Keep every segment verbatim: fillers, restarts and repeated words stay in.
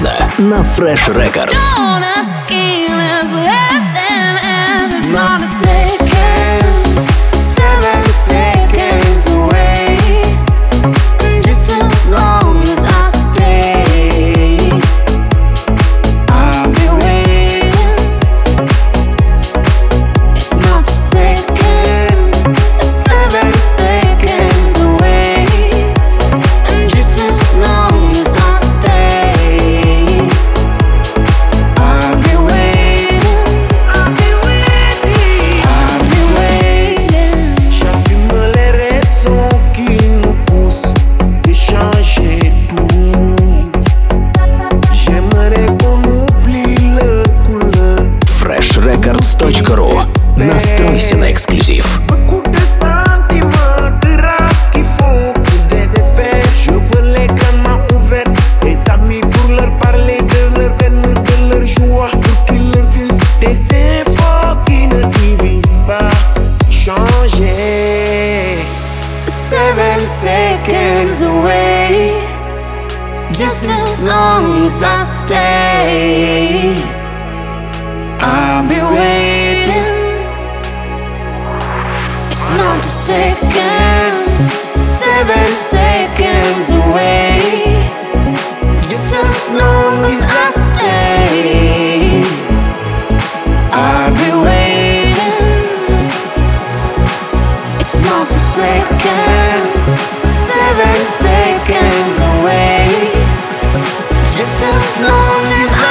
эксклюзивно на FreshRecords. точка ру. Настройся на эксклюзив. I'll be waiting. It's not a second, seven seconds away. Just as long as I stay, I'll be waiting. It's not a second, seven seconds away. Just as long as I stay.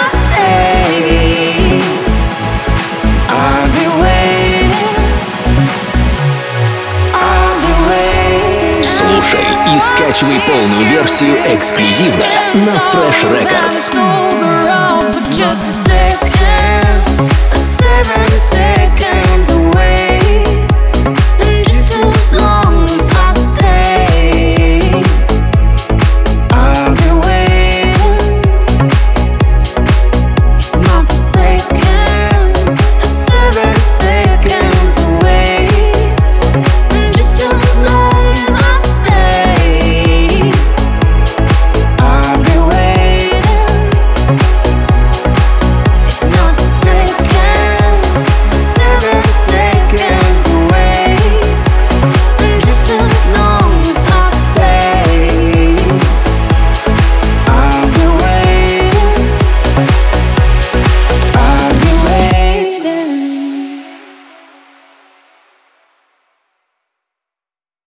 Слушай и скачивай полную версию эксклюзивно на FreshRecords.